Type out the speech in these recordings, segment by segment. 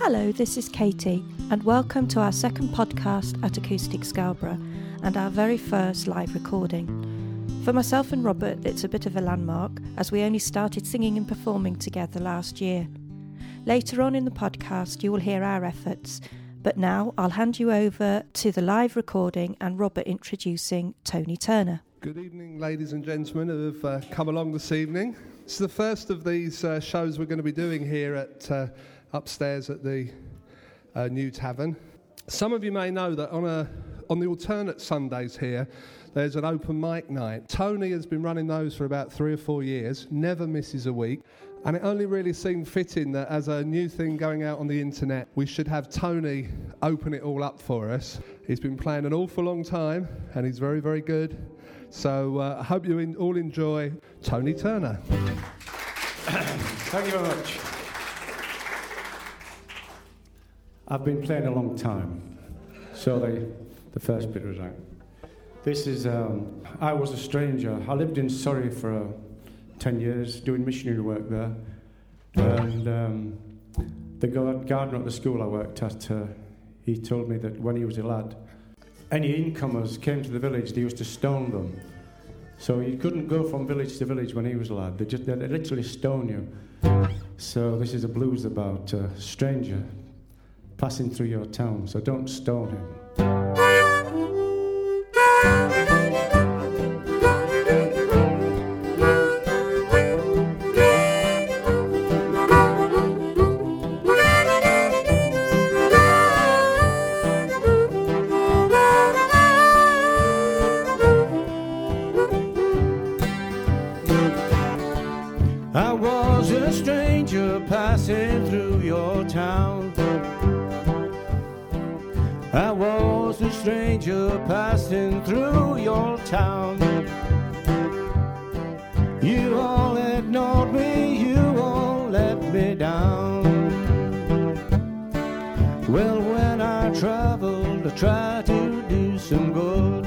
Hello, this is Katie, and welcome to our second podcast at Acoustic Scarborough and our very first live recording. For myself and Robert, it's a bit of a landmark, as we only started singing and performing together last year. Later on in the podcast, you will hear our efforts, but now I'll hand you over to the live recording and Robert introducing Tony Turner. Good evening, ladies and gentlemen who have come along this evening. This is the first of these shows we're going to be doing here at upstairs at the New Tavern. Some of you may know that on the alternate Sundays here, there's an open mic night. Tony has been running those for about 3 or 4 years, never misses a week, and it only really seemed fitting that as a new thing going out on the internet, we should have Tony open it all up for us. He's been playing an awful long time, and he's very, very good. So I hope you all enjoy Tony Turner. Thank you very much. I've been playing a long time, so the first bit was out. This is, I was a stranger. I lived in Surrey for 10 years, doing missionary work there. And the gardener at the school I worked at, he told me that when he was a lad, any incomers came to the village, they used to stone them. So you couldn't go from village to village when he was a lad. They'd literally stone you. So this is a blues about a stranger passing through your town, so don't stone him. I was a stranger passing through your town. I was a stranger passing through your town. You all ignored me, you all let me down. Well, when I traveled, I tried to do some good.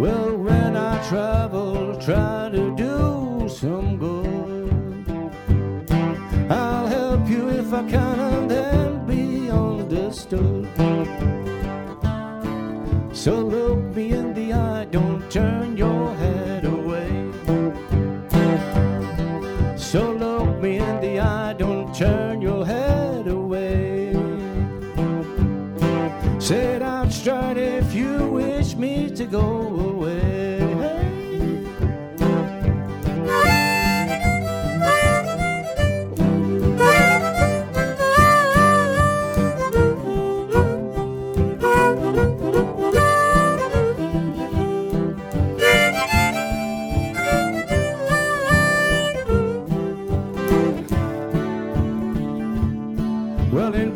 Well, when I traveled, I tried to do some good. I'll help you if I can, and then understood. So look me in the eye, don't turn your head away. So look me in the eye, don't turn your head away. Said I'd stride if you wish me to go away.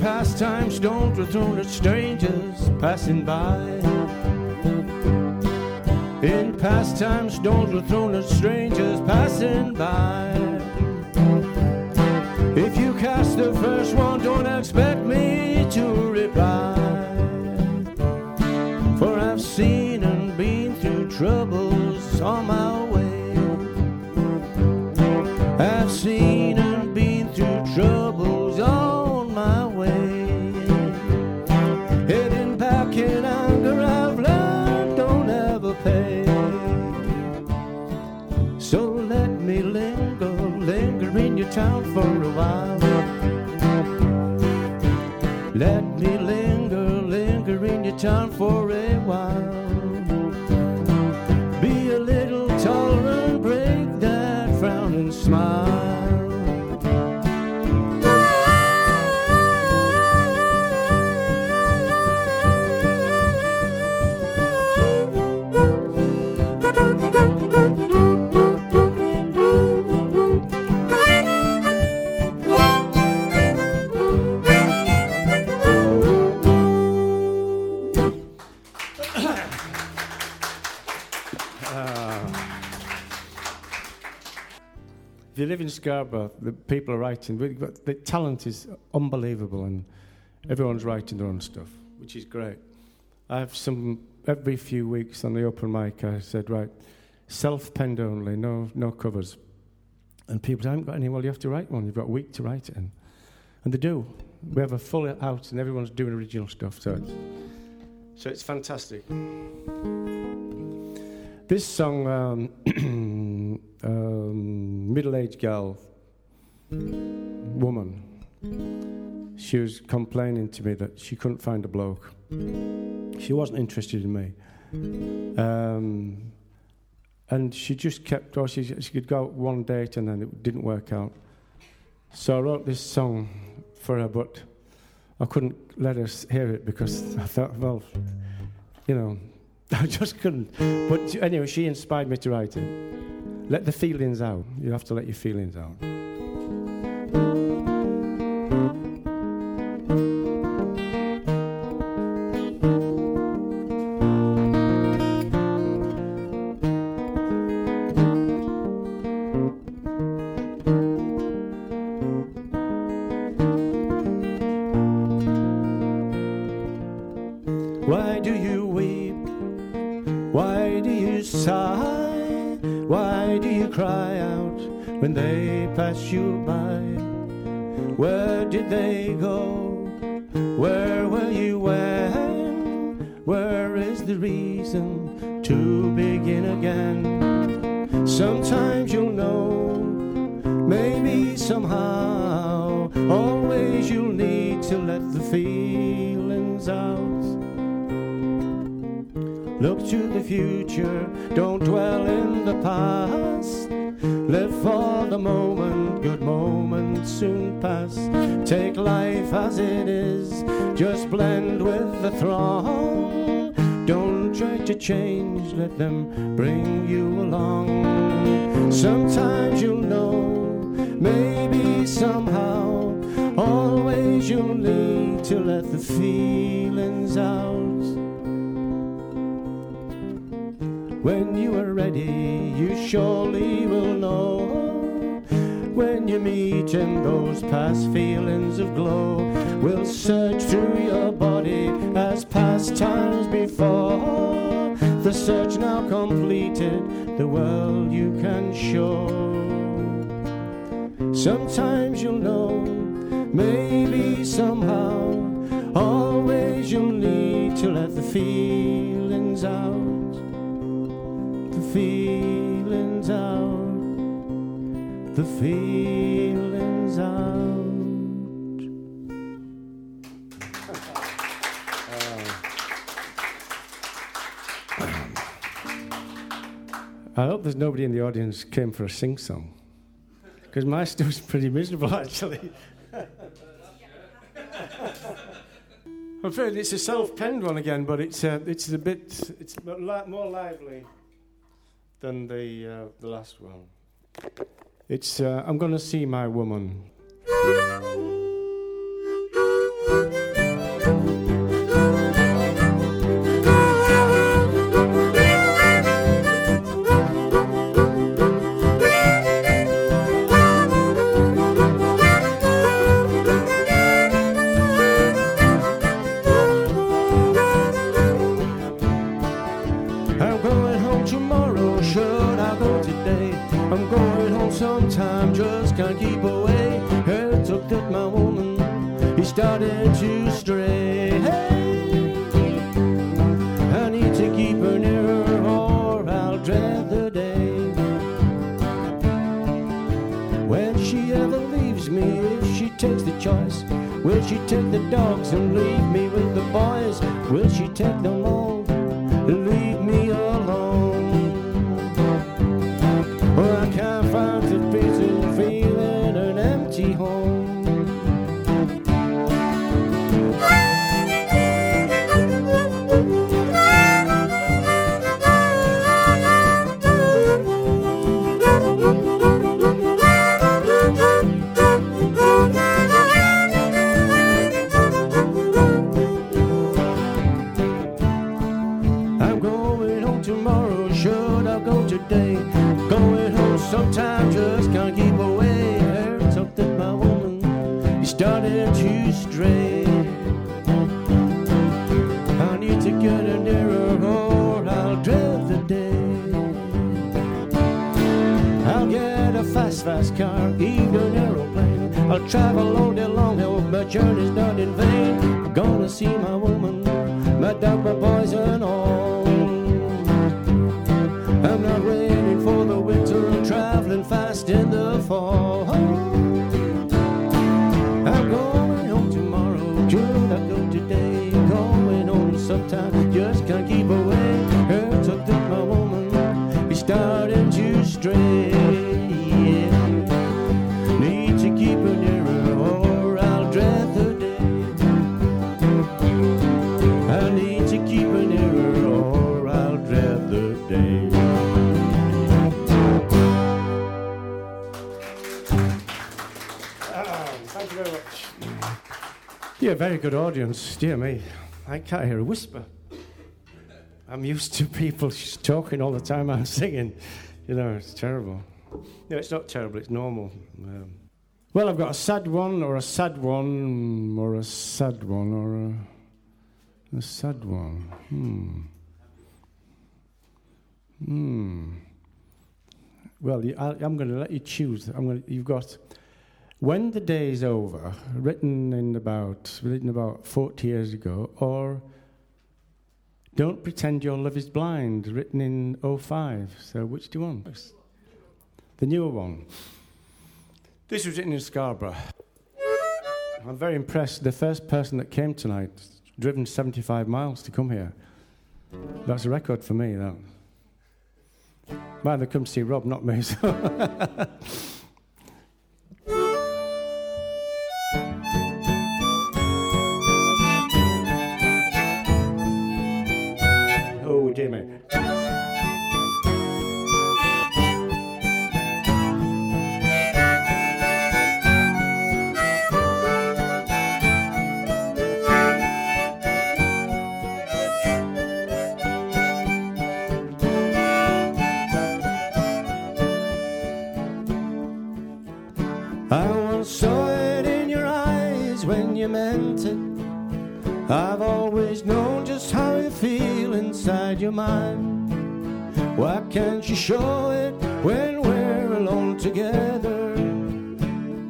Past times don't return at strangers passing by. In past times don't return at strangers passing by. If you cast the first one, don't expect me to reply. For I've seen and been through troubles on my way. I've seen and been through troubles on my way. Town for a while. Let me linger in your town for a while. Be a little tolerant, break that frown and smile. If you live in Scarborough, the people are writing. The talent is unbelievable, and everyone's writing their own stuff, which is great. I have every few weeks on the open mic, I said, right, self-penned only, no covers. And people say, I haven't got any. Well, you have to write one. You've got a week to write it in. And they do. We have a full out, and everyone's doing original stuff. So it's fantastic. This song, middle-aged woman, she was complaining to me that she couldn't find a bloke. She wasn't interested in me. And she just kept, or she could go out one date and then it didn't work out. So I wrote this song for her, but I couldn't let her hear it because I thought, well, you know, I just couldn't. But anyway, she inspired me to write it. Let the feelings out. You have to let your feelings out. Let them bring you along. Sometimes you'll know, maybe somehow. Always you'll need to let the feelings out. When you are ready, you surely will know. When you meet and those past feelings of glow will search through your body as past times before. The search now completed, the world you can show. Sometimes you'll know, maybe somehow. Always you'll need to let the feelings out. The feelings out. The feelings out. I hope there's nobody in the audience came for a sing-song, because my stuff's pretty miserable, actually. I'm afraid it's a self-penned one again, but it's a bit more lively than the last one. It's I'm gonna see my woman. Started to stray, hey. I need to keep her nearer or I'll dread the day when she ever leaves me. If she takes the choice, will she take the dogs and leave me with the boys? Will she take them all and leave me alone? Well, I can't find the peace of feeling an empty home. Sometimes just can't keep away. Heard something my woman, you started to stray. I need to get her nearer or I'll dread the day. I'll get a fast car, even an aeroplane. I'll travel all day long, I hope my journey's not in vain. I'm gonna see my woman, my dog, my boys and all. I'm not waiting for the winter, I'm traveling fast in the fall. I'm going home tomorrow, June I go today. Going home sometime, just can't keep away. Hurts up to my woman, he's starting to stray. Need to keep her nearer or I'll dread the day. I need to keep her nearer or I'll dread the day. Thank you very much. You're a very good audience, dear me. I can't hear a whisper. I'm used to people just talking all the time I'm singing. You know, it's terrible. No, it's not terrible, it's normal. Well, I've got a sad one, or a sad one, or a sad one, or a sad one. Well, I'm going to let you choose. You've got When the Day's Over, written about 40 years ago, or Don't Pretend Your Love Is Blind, written in 05. So which do you want? The newer one. This was written in Scarborough. I'm very impressed. The first person that came tonight, driven 75 miles to come here. That's a record for me, that. Well, they come to see Rob, not me, so... I've always known just how you feel inside your mind. Why can't you show it when we're alone together?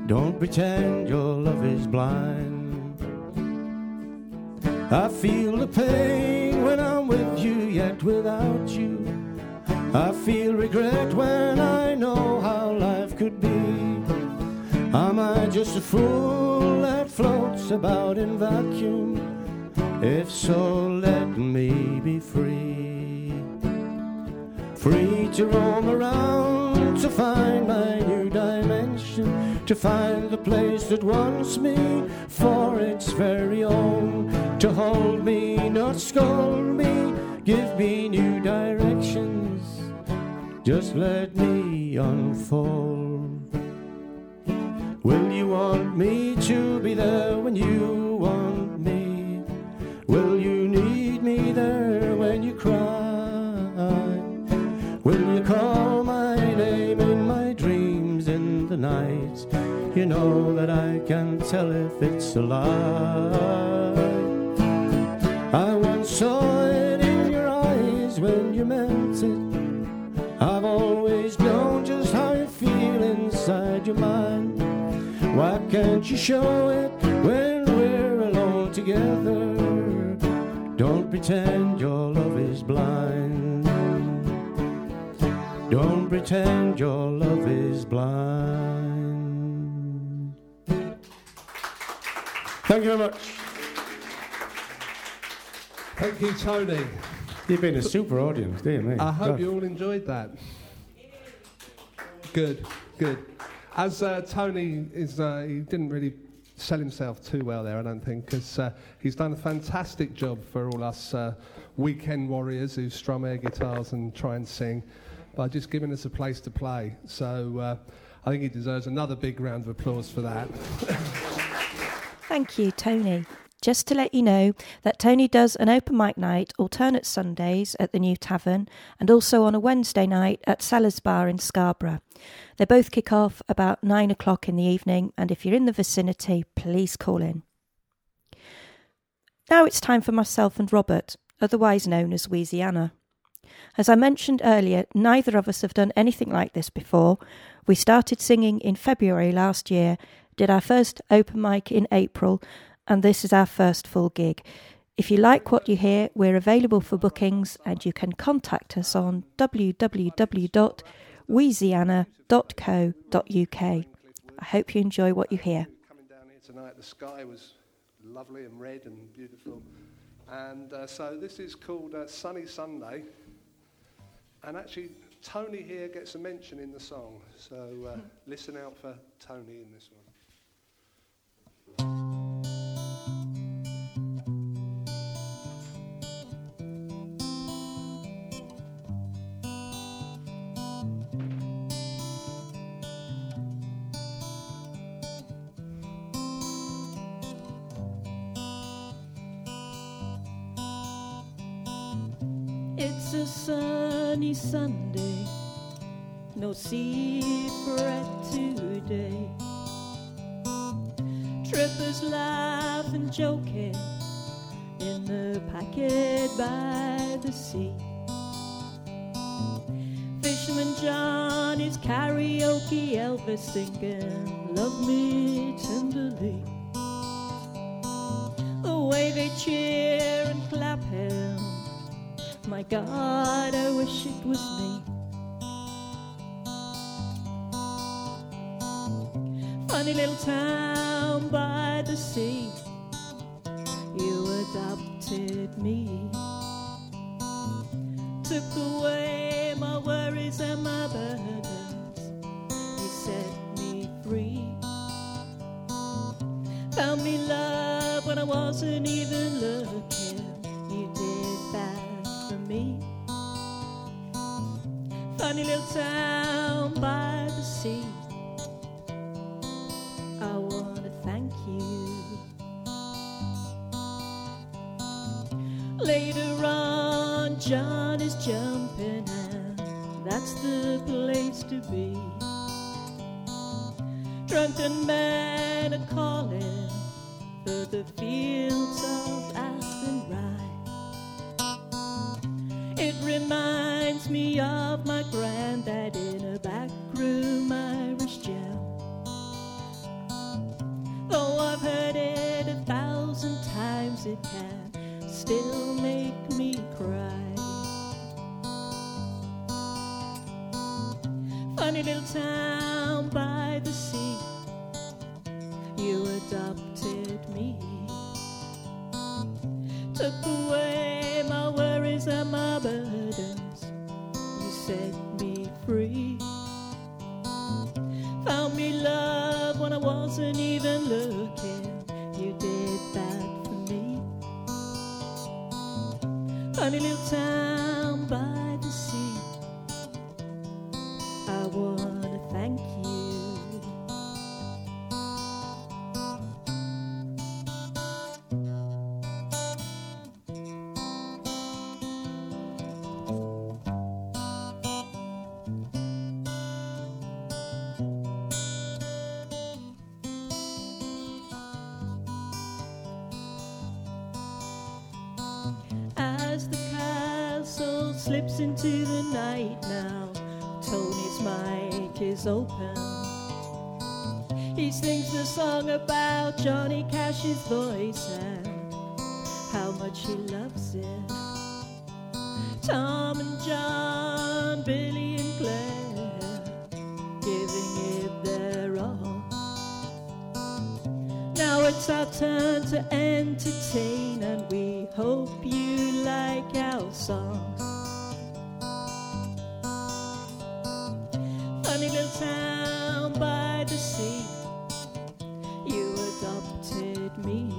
Don't pretend your love is blind. I feel the pain when I'm with you, yet without you. I feel regret when I know how life could be. Am I just a fool that floats about in vacuum? If so, let me be free. Free to roam around, to find my new dimension, to find the place that wants me for its very own, to hold me, not scold me, give me new directions. Just let me unfold. Will you want me to be there when you want me? Will you need me there when you cry? Will you call my name in my dreams in the night? You know that I can tell if it's a lie. I once saw it in your eyes when you meant it. I've always known just how you feel inside your mind. Why can't you show it when we're alone together? Don't pretend your love is blind. Don't pretend your love is blind. Thank you very much. Thank you, Tony. You've been a super audience, dear me. I hope you all enjoyed that. Good. As Tony is, he didn't really sell himself too well there, I don't think, because he's done a fantastic job for all us weekend warriors who strum air guitars and try and sing by just giving us a place to play. So I think he deserves another big round of applause for that. Thank you, Tony. Just to let you know that Tony does an open mic night alternate Sundays at the New Tavern and also on a Wednesday night at Sellers Bar in Scarborough. They both kick off about 9:00 in the evening, and if you're in the vicinity, please call in. Now it's time for myself and Robert, otherwise known as Weeziana. As I mentioned earlier, neither of us have done anything like this before. We started singing in February last year, did our first open mic in April, and this is our first full gig. If you like what you hear, we're available for bookings and you can contact us on www.weeziana.co.uk. I hope you enjoy what you hear. Coming down here tonight, the sky was lovely and red and beautiful. And so this is called Sunny Sunday. And actually, Tony here gets a mention in the song. So listen out for Tony in this one. It's a sunny Sunday, no secret today. Trippers laugh and joking in the pocket by the sea. Fisherman John is karaoke, Elvis singing, love me tenderly. The way they cheer and clap him, my God, I wish it was me. Funny little town by the sea, you adopted me. Took away my worries and my burdens, you set me free. Found me love when I wasn't even looking, you did that for me. Funny little town by the sea, I want to thank you. Later on, John is jumping and that's the place to be. Drunken men are calling for the fields of ash and rye. It reminds me of my granddad in a backroom Irish jail. Though I've heard it 1,000 times, it can still make me cry. Funny little town by the sea, you adopted me. Took away my worries and my burdens, you set me free. Found me love when I wasn't even looking, you did that for me. Funny little town by the sea, I wanna thank you. Slips into the night now, Tony's mic is open. He sings the song about Johnny Cash's voice and how much he loves it. Tom and John, Billy and Claire, giving it their all. Now it's our turn to entertain and we hope you like our songs. Funny little town by the sea, you adopted me.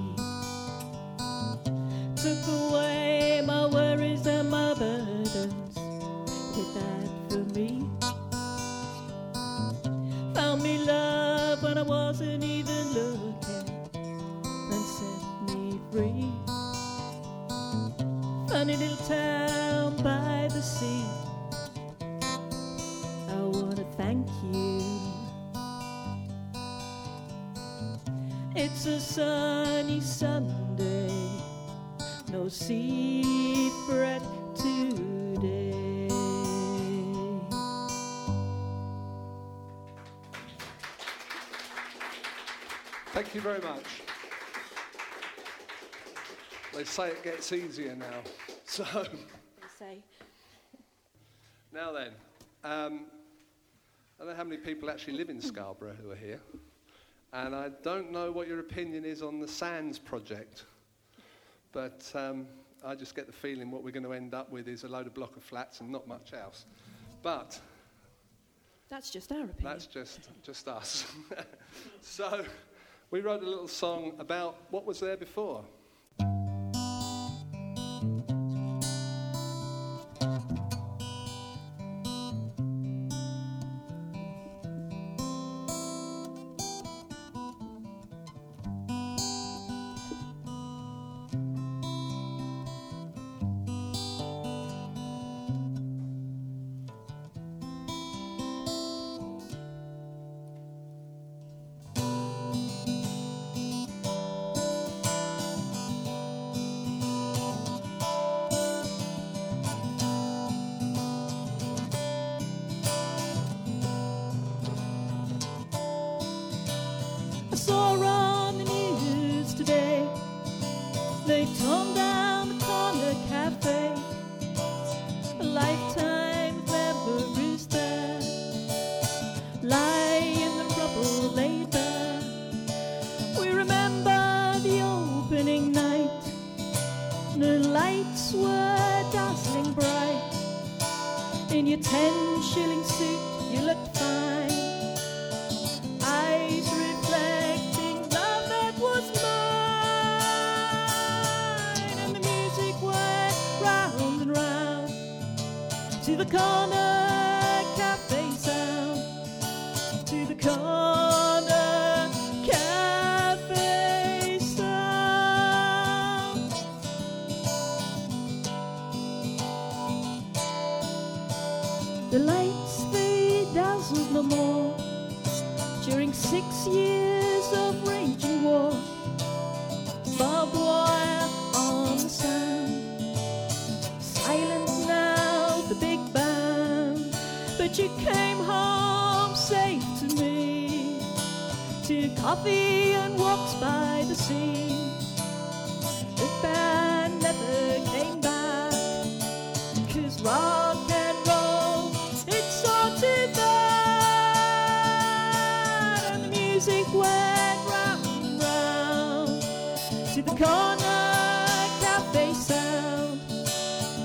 Took away my worries and my burdens, did that for me. Found me love when I wasn't even looking, and set me free. Funny little town by the sea, thank you. It's a sunny Sunday, no secret today. Thank you very much. They say it gets easier now. Now then, I don't know how many people actually live in Scarborough who are here, and I don't know what your opinion is on the Sands project, but I just get the feeling what we're going to end up with is a load of block of flats and not much else. But that's just our opinion. That's just us. So we wrote a little song about what was there before. The lights, they dazzled no more during 6 years of raging war. Barbed wire on the sand, silent now, the big band. But you came home safe to me, to coffee and walks by the sea. The band never came back, 'cause rock and music went round and round, to the corner cafe sound,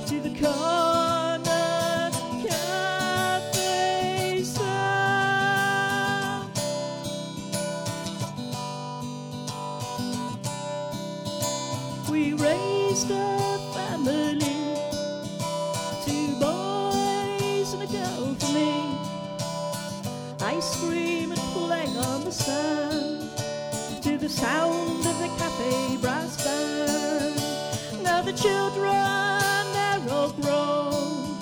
to the corner cafe sound. We raised a family, 2 boys and a girl for me. Ice cream and playing on the sand, to the sound of the cafe brass band. Now the children, they're all grown,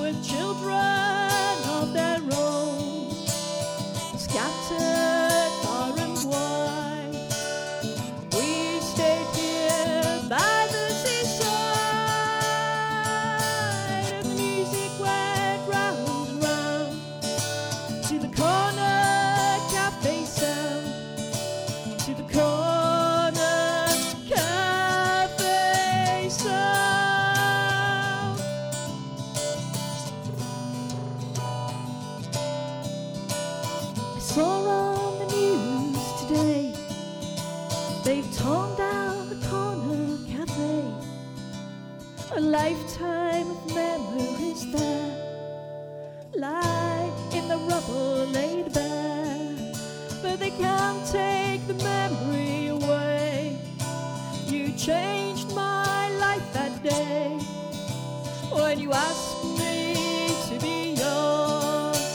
with children of their own, scattered far and wide. We stayed here by the seaside, and the music went round and round, to the corner cafe sound, to the corner cafe sound. I saw on the news today, they've torn down the corner cafe. A lifetime of memories there lie in the rubble laid bare, but they can't take the memory away. You changed my life that day, when you asked me to be yours.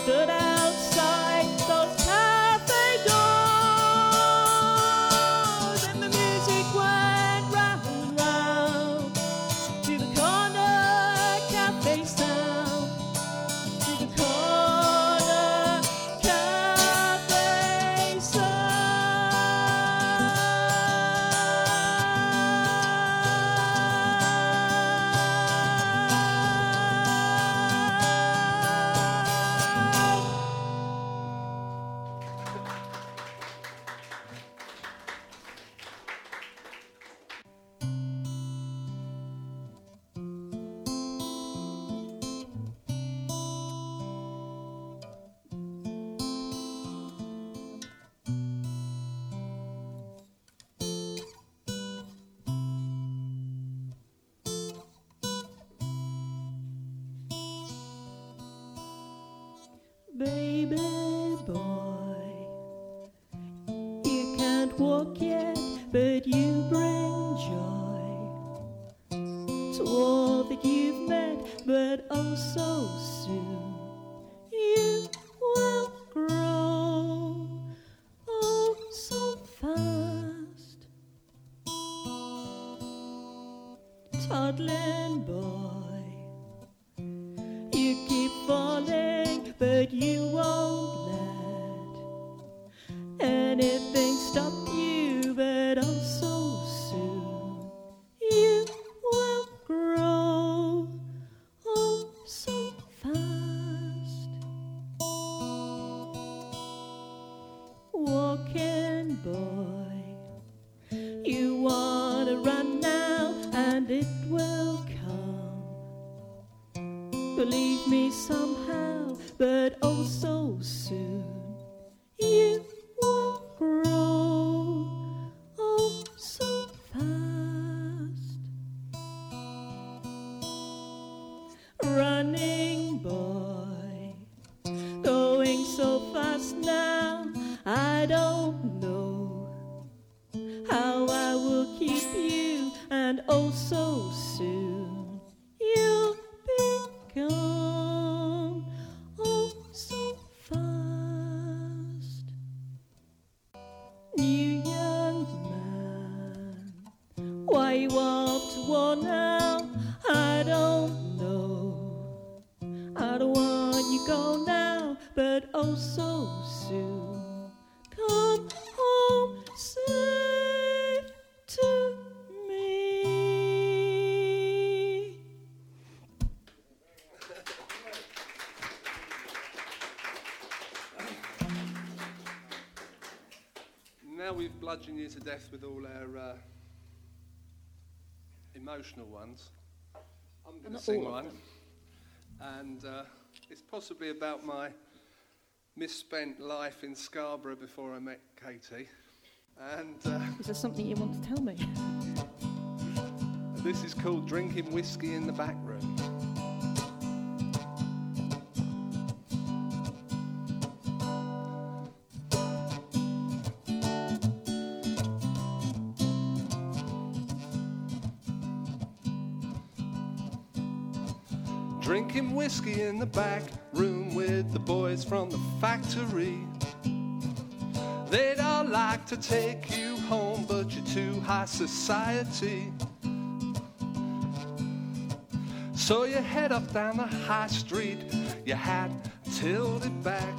Stood outside those cafe doors, and the music went round and round, to the corner cafe sound, to the corner cafe sound. Scotland boy. You keep falling, but you won't let anything stop you, but oh so soon you will grow, oh so fast. Walking boy, you wanna run now and it will come, believe me somehow, but oh so soon you will grow, oh so fast. Running boy, going so fast now, I don't know how I will keep you, and oh so soon you'll be gone, oh so fast. New young man, why you up to war now? I don't know. I don't want you gone now, but oh so soon. Come home safe to me. Now we've bludgeoned you to death with all our emotional ones. I'm going to sing one, and it's possibly about my misspent life in Scarborough before I met Katie. And is there something you want to tell me? This is called Drinking Whiskey in the Back Room. Drinking whiskey in the back room with the boys from the factory. They'd all like to take you home, but you're too high society. So you head up down the high street, your hat tilted back,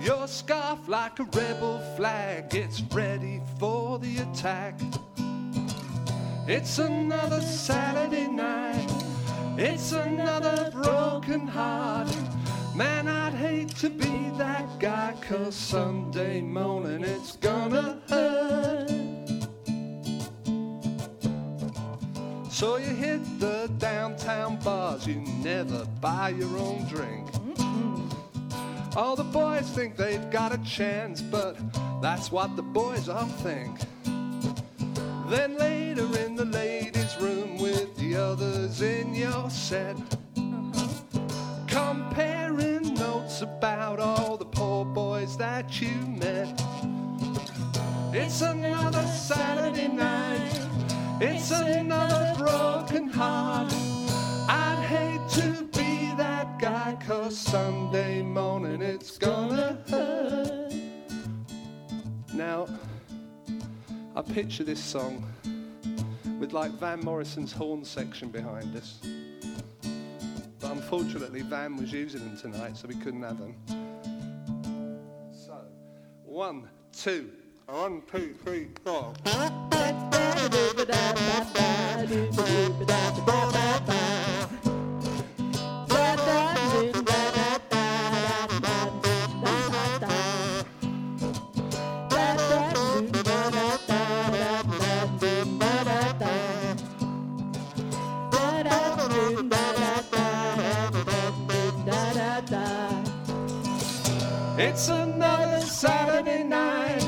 your scarf like a rebel flag, it's ready for the attack. It's another Saturday night, it's another broken heart. Man, I'd hate to be that guy, 'cause Sunday morning it's gonna hurt. So you hit the downtown bars, you never buy your own drink. All the boys think they've got a chance, but that's what the boys all think. Then later in the ladies' room with the others in your set, comparing notes about all the poor boys that you met. It's another Saturday night, it's another broken heart. I'd hate to be that guy, 'cause Sunday morning it's gonna hurt. Now, I picture this song with like Van Morrison's horn section behind us. But unfortunately, Van was using them tonight, so we couldn't have them. So, 1, 2, 1, 2, 3, 4. It's another Saturday night,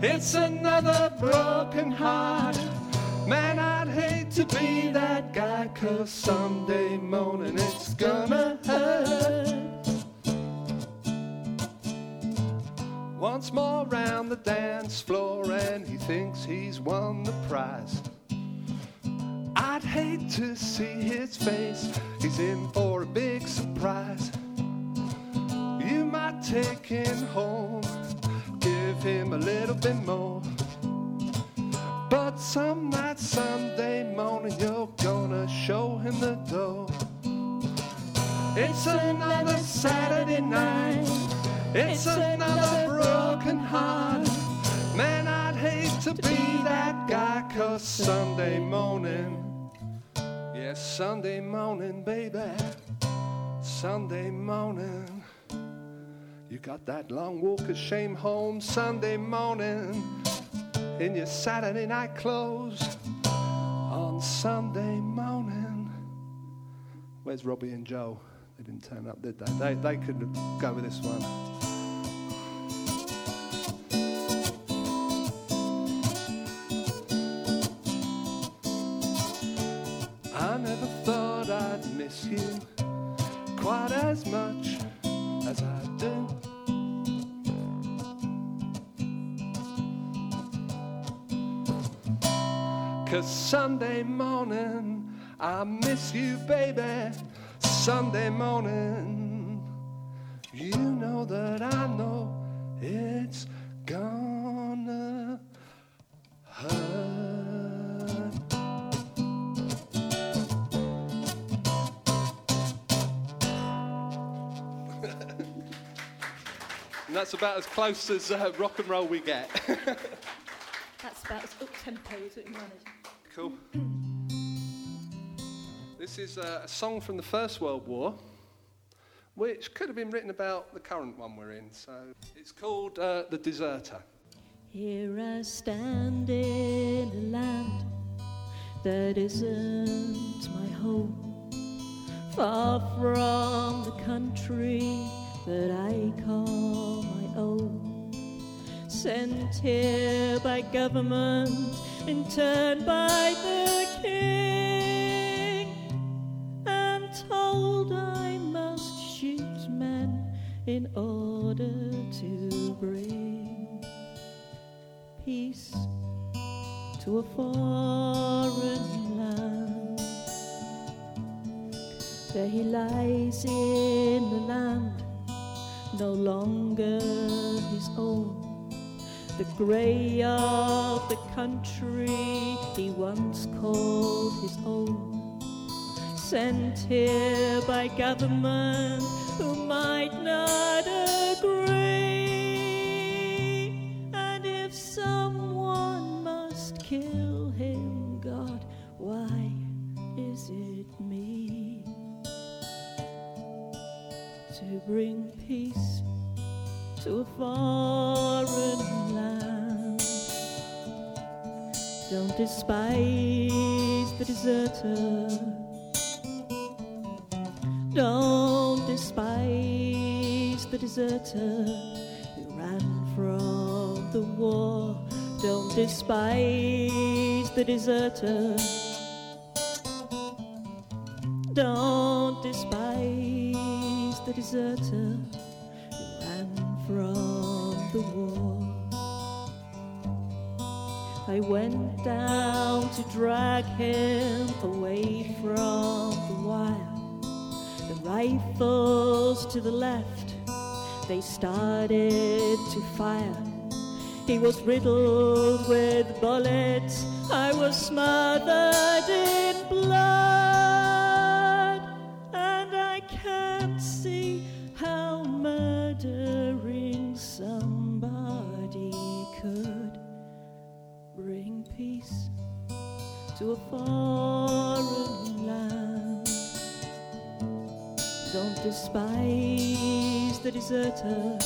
it's another broken heart. Man, I'd hate to be that guy, 'cause Sunday morning it's gonna hurt. Once more round the dance floor and he thinks he's won the prize. I'd hate to see his face, he's in for a big surprise. You might take him home, give him a little bit more, but some that Sunday morning you're gonna show him the door. It's another Saturday night, it's another broken heart. Man, I'd hate to be that guy, 'cause Sunday morning, yes, Sunday morning, baby, Sunday morning. You got that long walk of shame home Sunday morning, in your Saturday night clothes on Sunday morning. Where's Robbie and Joe? They didn't turn up, did they? They could go with this one. I never thought I'd miss you quite as much as I do. Cause Sunday morning, I miss you, baby. Sunday morning, you know that I know it's gonna hurt. And that's about as close as rock and roll we get. That's about as up-tempo as we manage. Cool. This is a song from the First World War, which could have been written about the current one we're in. So it's called The Deserter. Here I stand in a land that isn't my home, far from the country that I call my own, sent here by government, in turn by the king. I'm told I must shoot men in order to bring peace to a foreign land. There he lies in the land, no longer his own, the grey of the country he once called his own, sent here by government who might not agree. And if someone must kill him, God, why is it me? To bring peace to a foreign land. Don't despise the deserter. Don't despise the deserter who ran from the war. Don't despise the deserter. Don't despise the deserter from the war. I went down to drag him away from the wire. The rifles to the left, they started to fire. He was riddled with bullets, I was smothered in blood, and I can't see how murdering somebody could bring peace to a foreign land. Don't despise the deserter.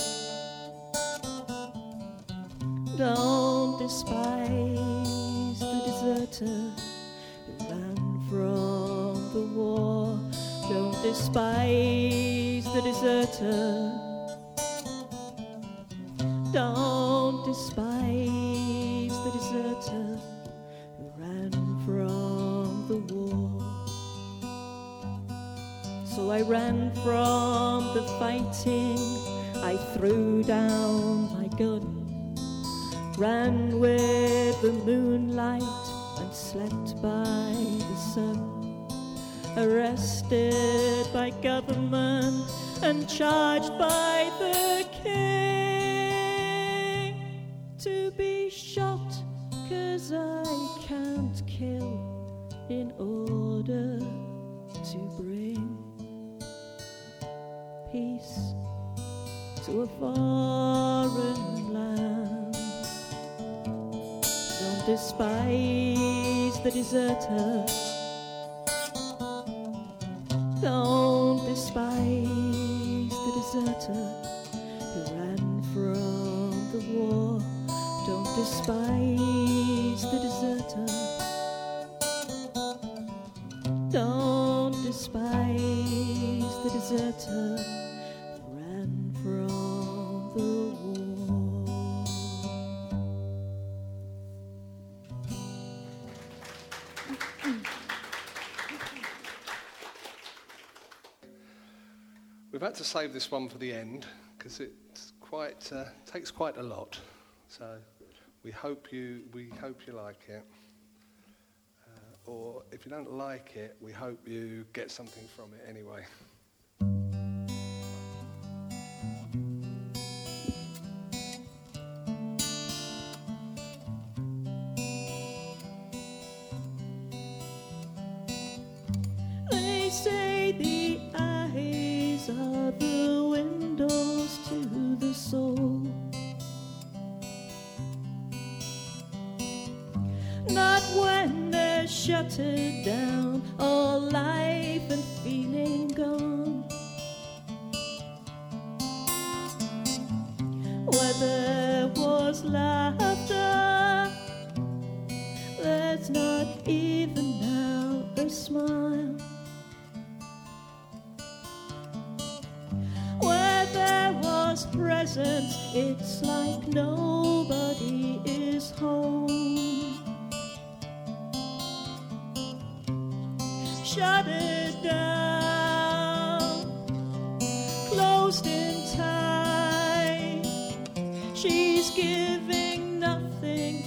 Don't despise the deserter who ran from the war. Don't despise the deserter. Don't despise the deserter who ran from the war. So I ran from the fighting, I threw down my gun, ran with the moonlight and slept by the sun. Arrested by government and charged by the king to be shot, 'cause I can't kill in order to bring peace to a foreign land. Don't despise the deserter. Don't despise the deserter who ran from the war. Don't despise the deserter. Don't despise the deserter. We've had to save this one for the end because it takes quite a lot. So we hope you like it, or if you don't like it, we hope you get something from it anyway. They say the eyes are the windows to the soul. Not when they're shuttered down, all life and feeling gone. Where there was laughter, there's not even now a smile. Presence, it's like nobody is home. Shut it down, closed in time. She's giving nothing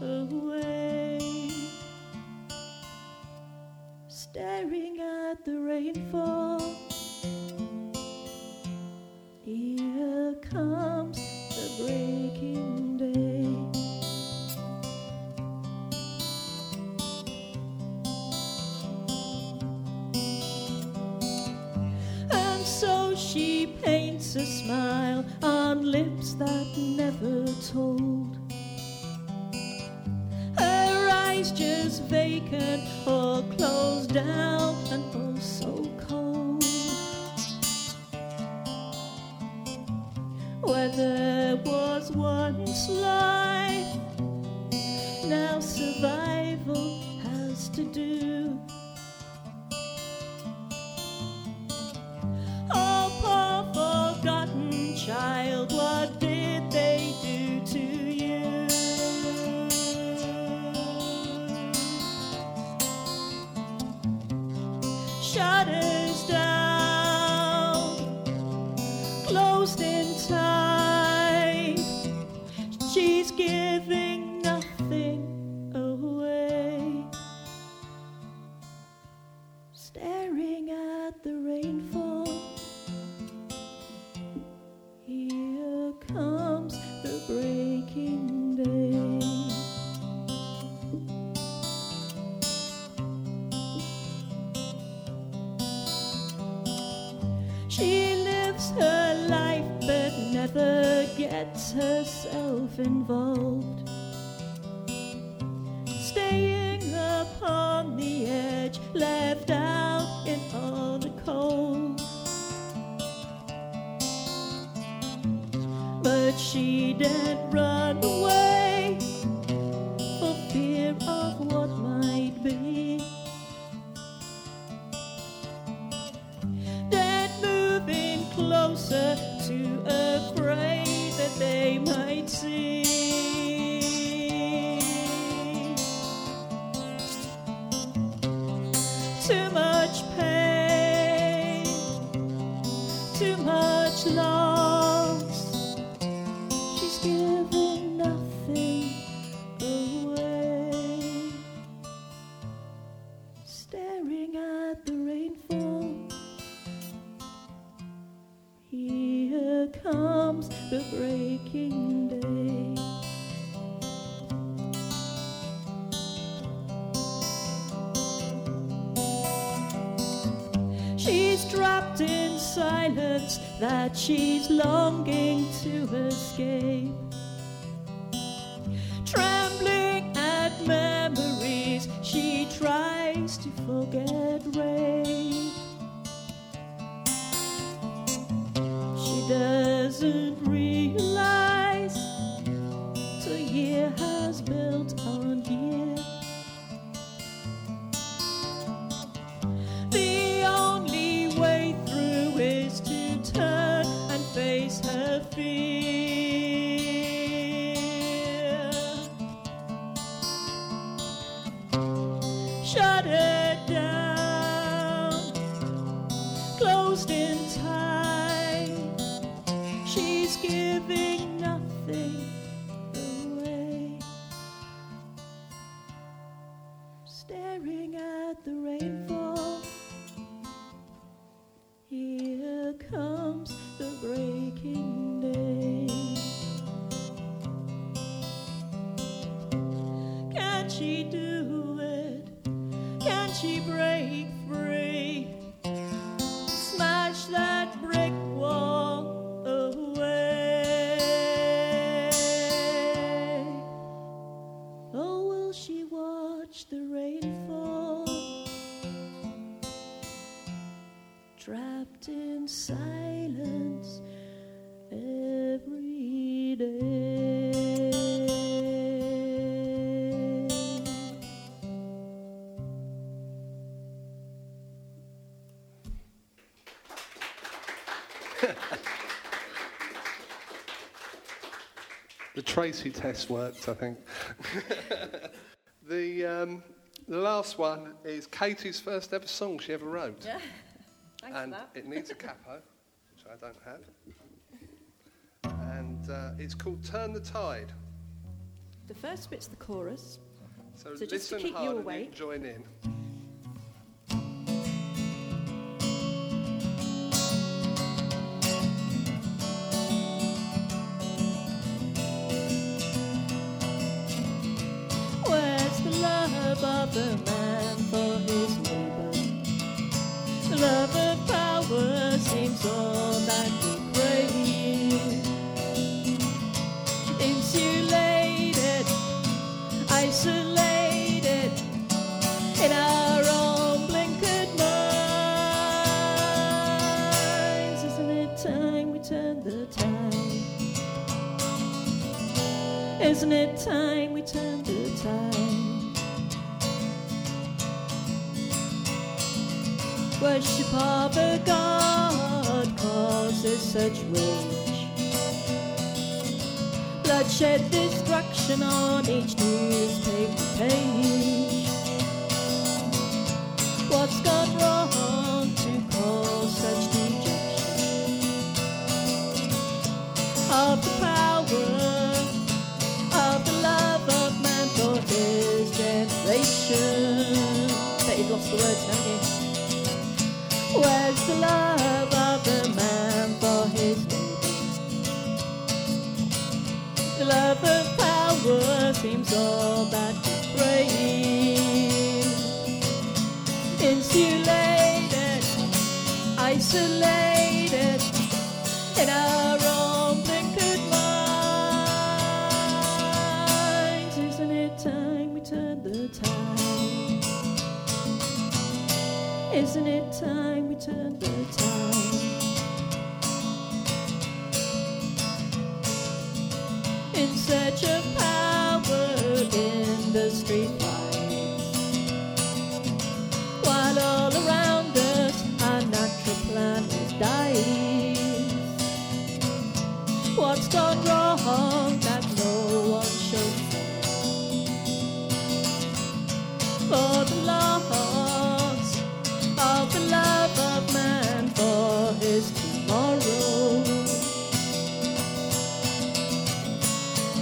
away. Staring at the rainfall. Here comes the breaking day. And so she paints a smile on lips that never told. Her eyes just vacant or closed down and oh so cold. Where there was once life, now survival has to do. Oh, poor forgotten child, what did they do to you? Shutters down, closed in time. Giving nothing away, staring at the rainfall. Here comes the breaking day. She lives her life but never gets herself involved, staying upon the edge, left out in all the cold. But she didn't run away for fear of what might be. Then moving closer to a grave that they might see. Too much pain, too much loss. She's given nothing away. Staring at the rainfall. Here comes the breaking day. depths that she's longing to escape. Trembling at memories, she tries to forget rape. She doesn't realize the year has built on year. The only way through is to turn and face her fear. Shut her down, closed in time. She's giving nothing away. Staring at the rainfall. Here comes the breaking day. Can she do it? Can she break free? Smash that brick wall away. Oh, will she watch the rainfall? Trapped in silence every day. The Tracy test worked, I think. The last one is Katie's first ever song she ever wrote. Yeah. Thanks and it needs a capo, which I don't have. And it's called Turn the Tide. The first bit's the chorus. So just to keep you awake. And join in. Where's the love of a man for his neighbour? The love of power seems all that we crave. Insulated, isolated, in our own blinkered minds. Isn't it time we turn the tide? Isn't it time we turn the tide? Worship of a God causes such rage. Bloodshed, destruction on each newspaper page. What's gone wrong to cause such dejection? Of the power, of the love of man for his generation. Bet you've lost the words, haven't you? Where's the love of a man for his neighbor? The love of power seems all that we crave. Insulated, isolated, in our own blinkered minds. Isn't it time we turn the tide? Isn't it time we turn the tide? In search of power in the streetlights, while all around us our natural planet dies. What's gone wrong that no one shows for the love? The love of man for his tomorrow.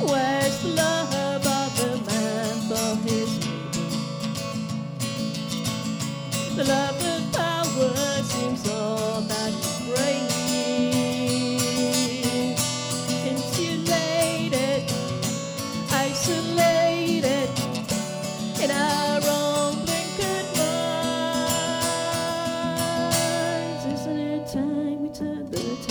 Where's the love of a man for his neighbor? The love of power seems all that we crave. Insulated, isolated, in our own blinkered minds. Isn't it time we turn the tide?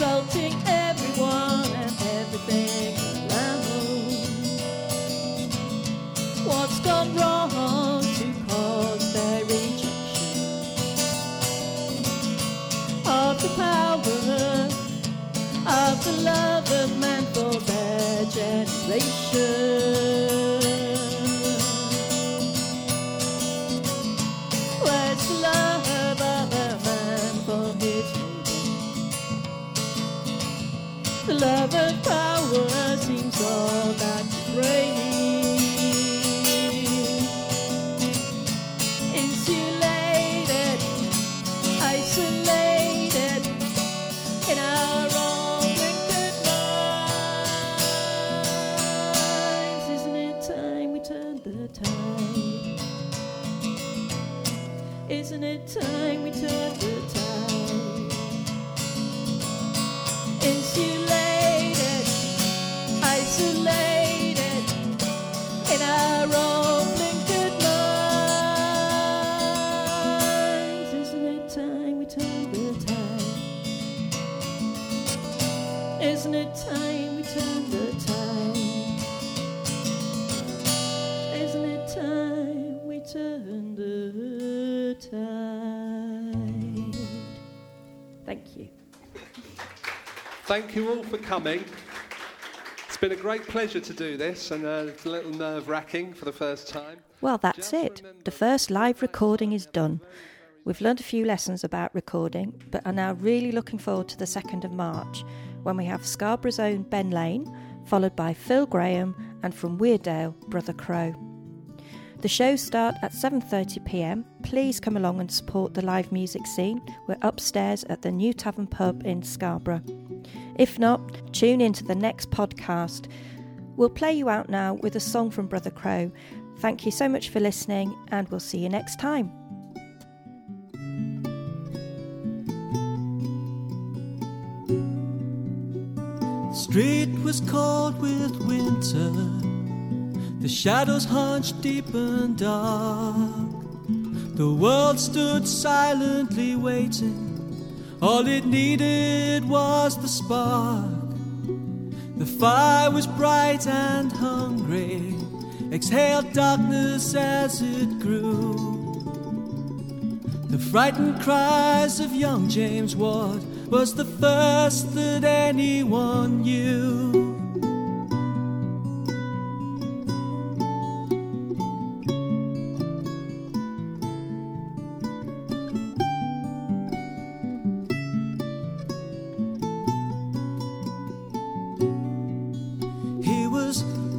insulting everyone and everything around. What's gone wrong to cause their rejection of the power of the love of man for their generation? Where's the love of a man for his freedom? The love of power seems all that brave. Insulated, isolated in our own wicked minds. Isn't it time we turned the tide? Isn't it time we turn the tide? Insulated, isolated in our own blinkered minds. Isn't it time we turn the tide? Isn't it time we turn the tide? Isn't it time we turn the tide? Thank you. Thank you all for coming. It's been a great pleasure to do this, and it's a little nerve-wracking for the first time. Well, that's it. The first live recording is done. We've learned a few lessons about recording, but are now really looking forward to the 2nd of March, when we have Scarborough's own Ben Lane, followed by Phil Graham, and from Weirdale, Brother Crow. The shows start at 7:30pm. Please come along and support the live music scene. We're upstairs at the New Tavern pub in Scarborough. If not, tune in to the next podcast. We'll play you out now with a song from Brother Crow. Thank you so much for listening, and we'll see you next time. The street was cold with winter. The shadows hunched deep and dark. The world stood silently waiting. All it needed was the spark. The fire was bright and hungry, exhaled darkness as it grew. The frightened cries of young James Ward was the first that anyone knew.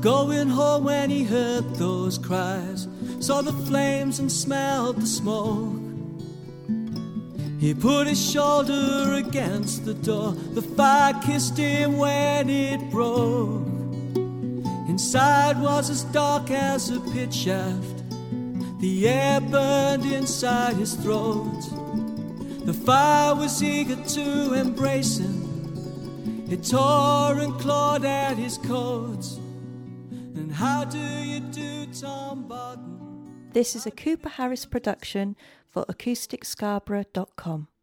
Going home when he heard those cries, saw the flames and smelled the smoke. He put his shoulder against the door. The fire kissed him when it broke. Inside was as dark as a pit shaft. The air burned inside his throat. The fire was eager to embrace him. It tore and clawed at his coat. How do you do, Tom Barton? This is a Cooper Harris production for AcousticScarborough.com.